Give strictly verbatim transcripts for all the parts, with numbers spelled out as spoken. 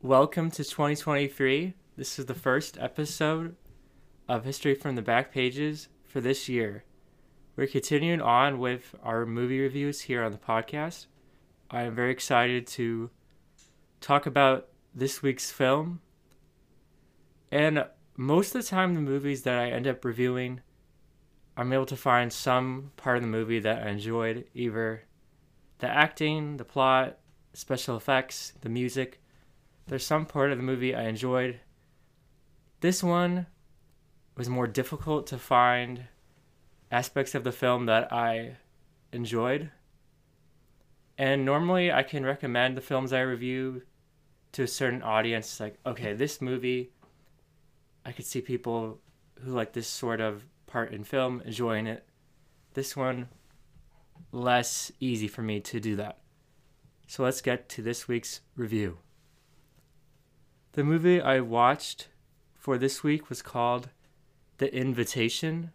Welcome to twenty twenty-three. This is the first episode of History from the Back Pages for this year. We're continuing on with our movie reviews here on the podcast. I am very excited to talk about this week's film. And most of the time, the movies that I end up reviewing, I'm able to find some part of the movie that I enjoyed, either the acting, the plot, special effects, the music. There's some part of the movie I enjoyed. This one was more difficult to find aspects of the film that I enjoyed. And normally I can recommend the films I review to a certain audience. Like, okay, this movie, I could see people who like this sort of part in film enjoying it. This one, less easy for me to do that. So let's get to this week's review. The movie I watched for this week was called The Invitation.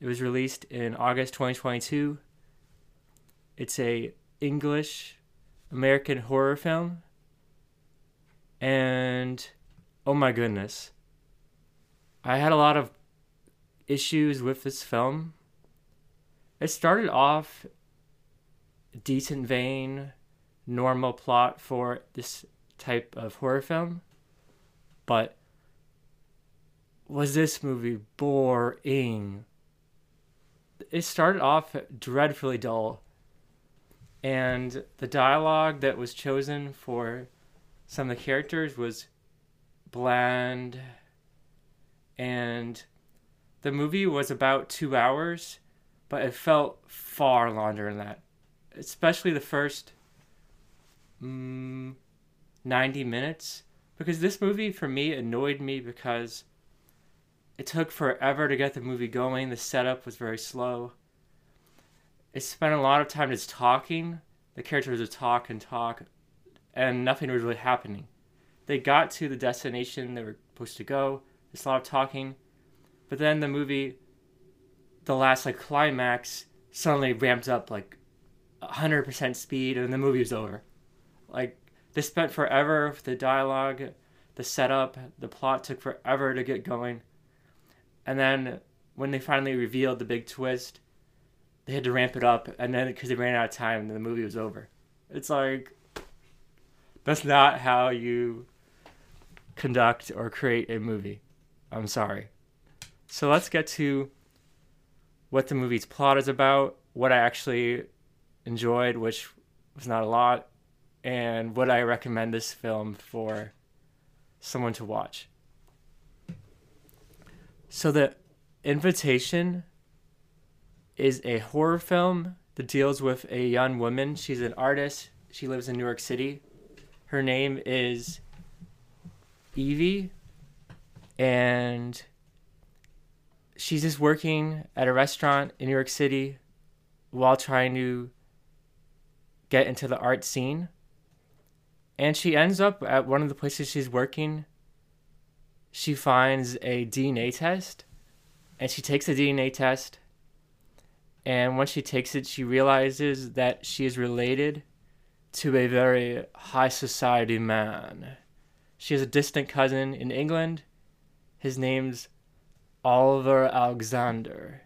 It was released in August twenty twenty-two. It's a English-American horror film. And, oh my goodness. I had a lot of issues with this film. It started off decent vein, normal plot for this type of horror film. But was this movie boring? It started off dreadfully dull. And the dialogue that was chosen for some of the characters was bland. And the movie was about two hours, but it felt far longer than that. Especially the first mm, ninety minutes. Because this movie, for me, annoyed me because it took forever to get the movie going. The setup was very slow. It spent a lot of time just talking. The characters would talk and talk, and nothing was really happening. They got to the destination they were supposed to go. There's a lot of talking. But then the movie, the last like climax, suddenly ramped up like one hundred percent speed, and the movie was over. Like, they spent forever with the dialogue, the setup, the plot took forever to get going. And then when they finally revealed the big twist, they had to ramp it up, and then because they ran out of time, the movie was over. It's like, that's not how you conduct or create a movie. I'm sorry. So let's get to what the movie's plot is about, what I actually enjoyed, which was not a lot, and would I recommend this film for someone to watch. So The Invitation is a horror film that deals with a young woman. She's an artist. She lives in New York City. Her name is Evie, and she's just working at a restaurant in New York City while trying to get into the art scene. And she ends up at one of the places she's working. She finds a D N A test, and she takes the D N A test. And when she takes it, she realizes that she is related to a very high society man. She has a distant cousin in England. His name's Oliver Alexander.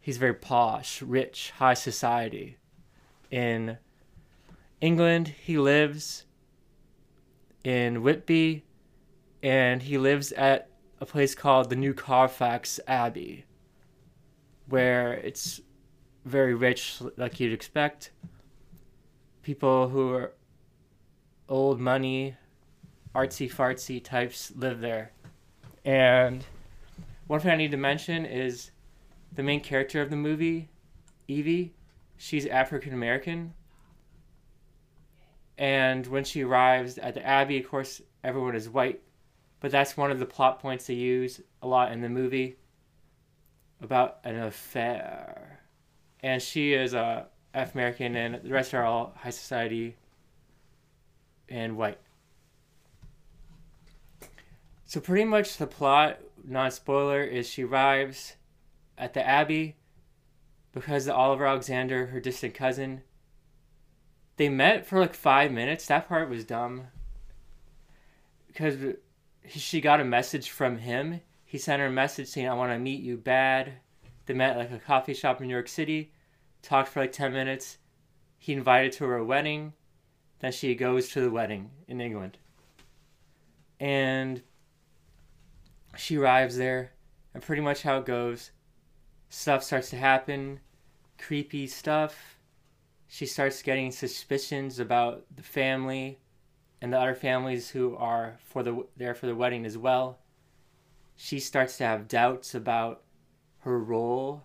He's very posh, rich, high society. In England, he lives in Whitby, and he lives at a place called the New Carfax Abbey, where it's very rich, like you'd expect. People who are old money, artsy-fartsy types live there. And one thing I need to mention is the main character of the movie, Evie, she's African-American. And when she arrives at the Abbey, of course, everyone is white. But that's one of the plot points they use a lot in the movie about an affair. And she is uh, African American, and the rest are all high society and white. So pretty much the plot, non-spoiler, is she arrives at the Abbey because Oliver Alexander, her distant cousin, they met for like five minutes. That part was dumb. because she got a message from him. He sent her a message saying, "I want to meet you bad." They met at like a coffee shop in New York City, talked for like ten minutes. He invited her to her wedding. Then she goes to the wedding in England. And she arrives there, and pretty much how it goes, stuff starts to happen, creepy stuff. She starts getting suspicions about the family and the other families who are for the there for the wedding as well. She starts to have doubts about her role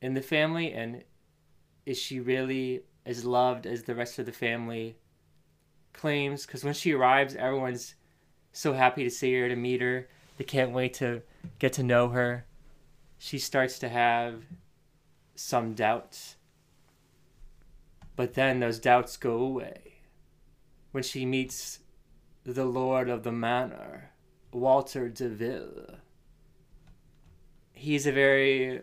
in the family, and is she really as loved as the rest of the family claims? Because when she arrives, everyone's so happy to see her, to meet her. They can't wait to get to know her. She starts to have some doubts. But then those doubts go away when she meets the Lord of the Manor, Walter DeVille. He's a very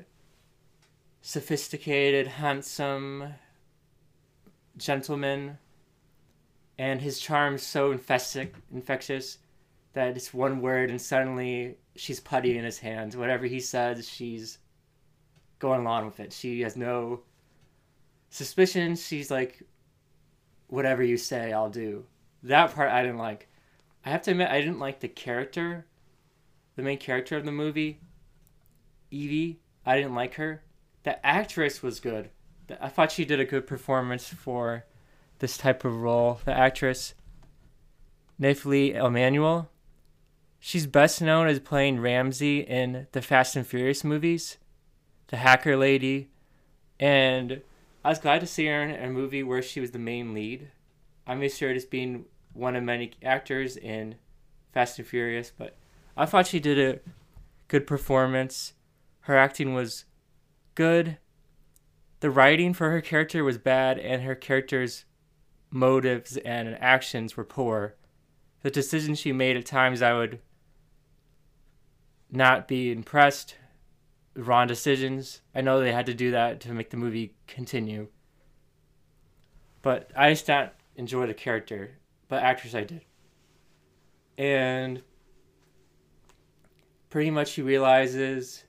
sophisticated, handsome gentleman, and his charm's so infectious that it's one word and suddenly she's putty in his hands. Whatever he says, she's going along with it. She has no suspicion. She's like, whatever you say, I'll do. That part I didn't like. I have to admit, I didn't like the character, the main character of the movie, Evie. I didn't like her. The actress was good. I thought she did a good performance for this type of role. The actress, Nathalie Emmanuel, she's best known as playing Ramsey in the Fast and Furious movies, the hacker lady, and I was glad to see her in a movie where she was the main lead. I'm used to her just being one of many actors in Fast and Furious, but I thought she did a good performance. Her acting was good. The writing for her character was bad, and her character's motives and actions were poor. The decisions she made at times, I would not be impressed. Wrong decisions. I know they had to do that to make the movie continue. But I just don't enjoy the character. But actress I did. And pretty much she realizes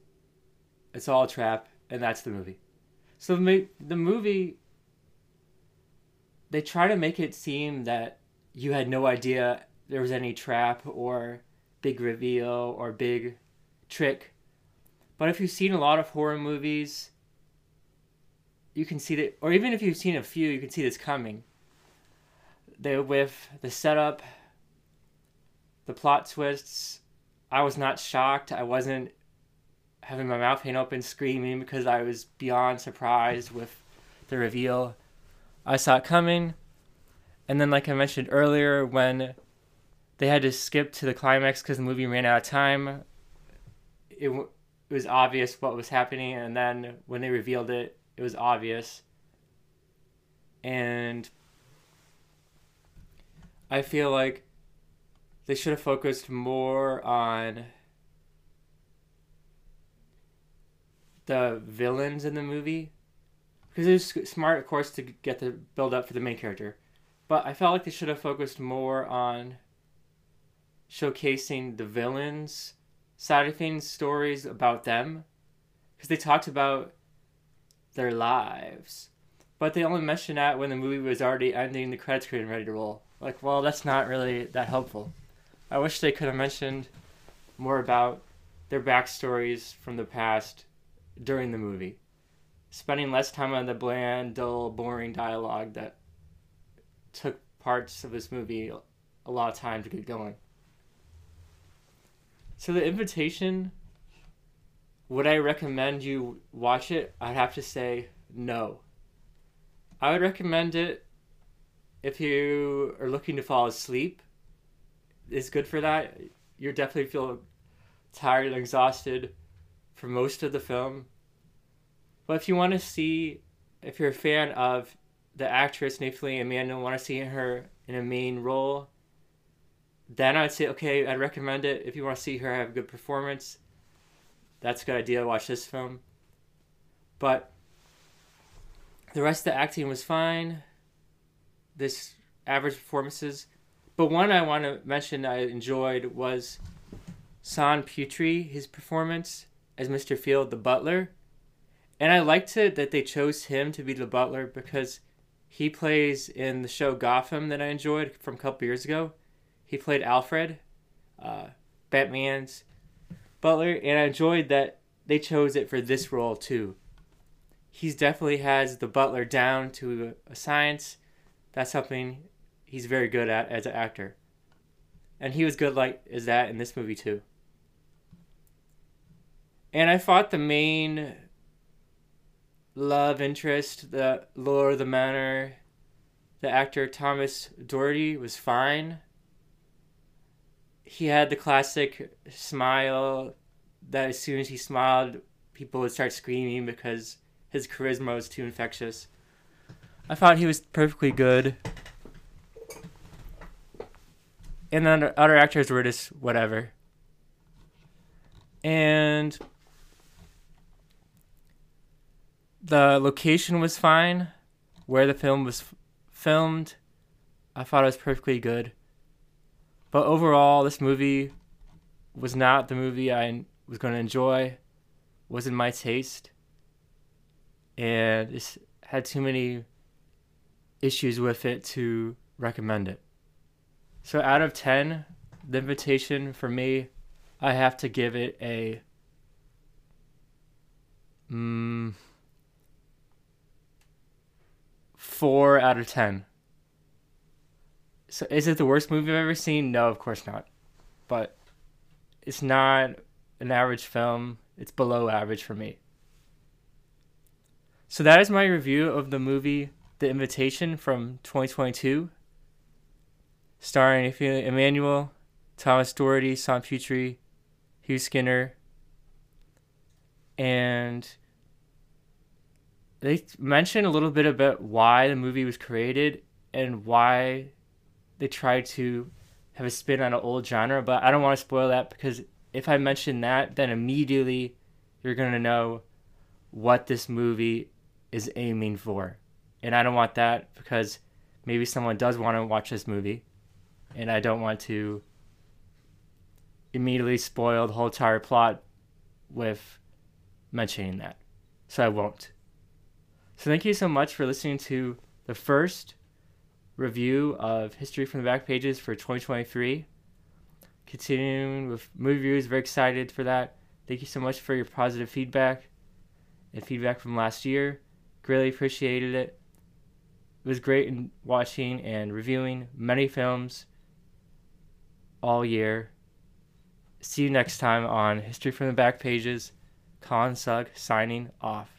it's all a trap, and that's the movie. So the movie, they try to make it seem that you had no idea there was any trap or big reveal or big trick. But if you've seen a lot of horror movies, you can see that, or even if you've seen a few, you can see this coming. They, with the setup, the plot twists, I was not shocked. I wasn't having my mouth hanging open screaming because I was beyond surprised with the reveal. I saw it coming. And then, like I mentioned earlier, when they had to skip to the climax because the movie ran out of time, it, w- it was obvious what was happening. And then when they revealed it, it was obvious. And I feel like they should have focused more on the villains in the movie, because it was smart, of course, to get the build up for the main character. But I felt like they should have focused more on showcasing the villains' side of things, stories about them. Because they talked about their lives. But they only mentioned that when the movie was already ending, the credits were ready to roll. Like, well, that's not really that helpful. I wish they could have mentioned more about their backstories from the past during the movie. Spending less time on the bland, dull, boring dialogue that took parts of this movie a lot of time to get going. So The Invitation, would I recommend you watch it? I'd have to say no. I would recommend it if you are looking to fall asleep. It's good for that. You definitely feel tired and exhausted for most of the film. But if you want to see, if you're a fan of the actress Nathalie Emmanuel, want to see her in a main role, then I'd say, okay, I'd recommend it. If you want to see her have a good performance, that's a good idea to watch this film. But the rest of the acting was fine. This average performances. But one I want to mention I enjoyed was Sean Pertwee, his performance as Mister Field, the butler. And I liked it that they chose him to be the butler because he plays in the show Gotham that I enjoyed from a couple years ago. He played Alfred, uh, Batman's butler, and I enjoyed that they chose it for this role too. He definitely has the butler down to a science. That's something he's very good at as an actor. And he was good like as that in this movie too. And I thought the main love interest, the lure of the manor, the actor Thomas Doherty was fine. He had the classic smile that as soon as he smiled, people would start screaming because his charisma was too infectious. I thought he was perfectly good. And the other actors were just whatever. And the location was fine. Where the film was f- filmed, I thought it was perfectly good. But overall, this movie was not the movie I was going to enjoy. Wasn't my taste. And it had too many issues with it to recommend it. So out of ten, The Invitation, for me, I have to give it a mm, four out of ten. So is it the worst movie I've ever seen? No, of course not. But it's not an average film. It's below average for me. So that is my review of the movie The Invitation from twenty twenty-two, starring Nathalie Emmanuel, Thomas Doherty, Sean Pertwee, Hugh Skinner, and they mentioned a little bit about why the movie was created and why they tried to have a spin on an old genre, but I don't want to spoil that because if I mention that, then immediately you're going to know what this movie is aiming for. And I don't want that because maybe someone does want to watch this movie and I don't want to immediately spoil the whole entire plot with mentioning that. So I won't. So thank you so much for listening to the first review of History from the Back Pages for twenty twenty-three. Continuing with movie reviews, very excited for that. Thank you so much for your positive feedback and feedback from last year. Greatly appreciated it. It was great in watching and reviewing many films all year. See you next time on History from the Back Pages. Collin Sugg signing off.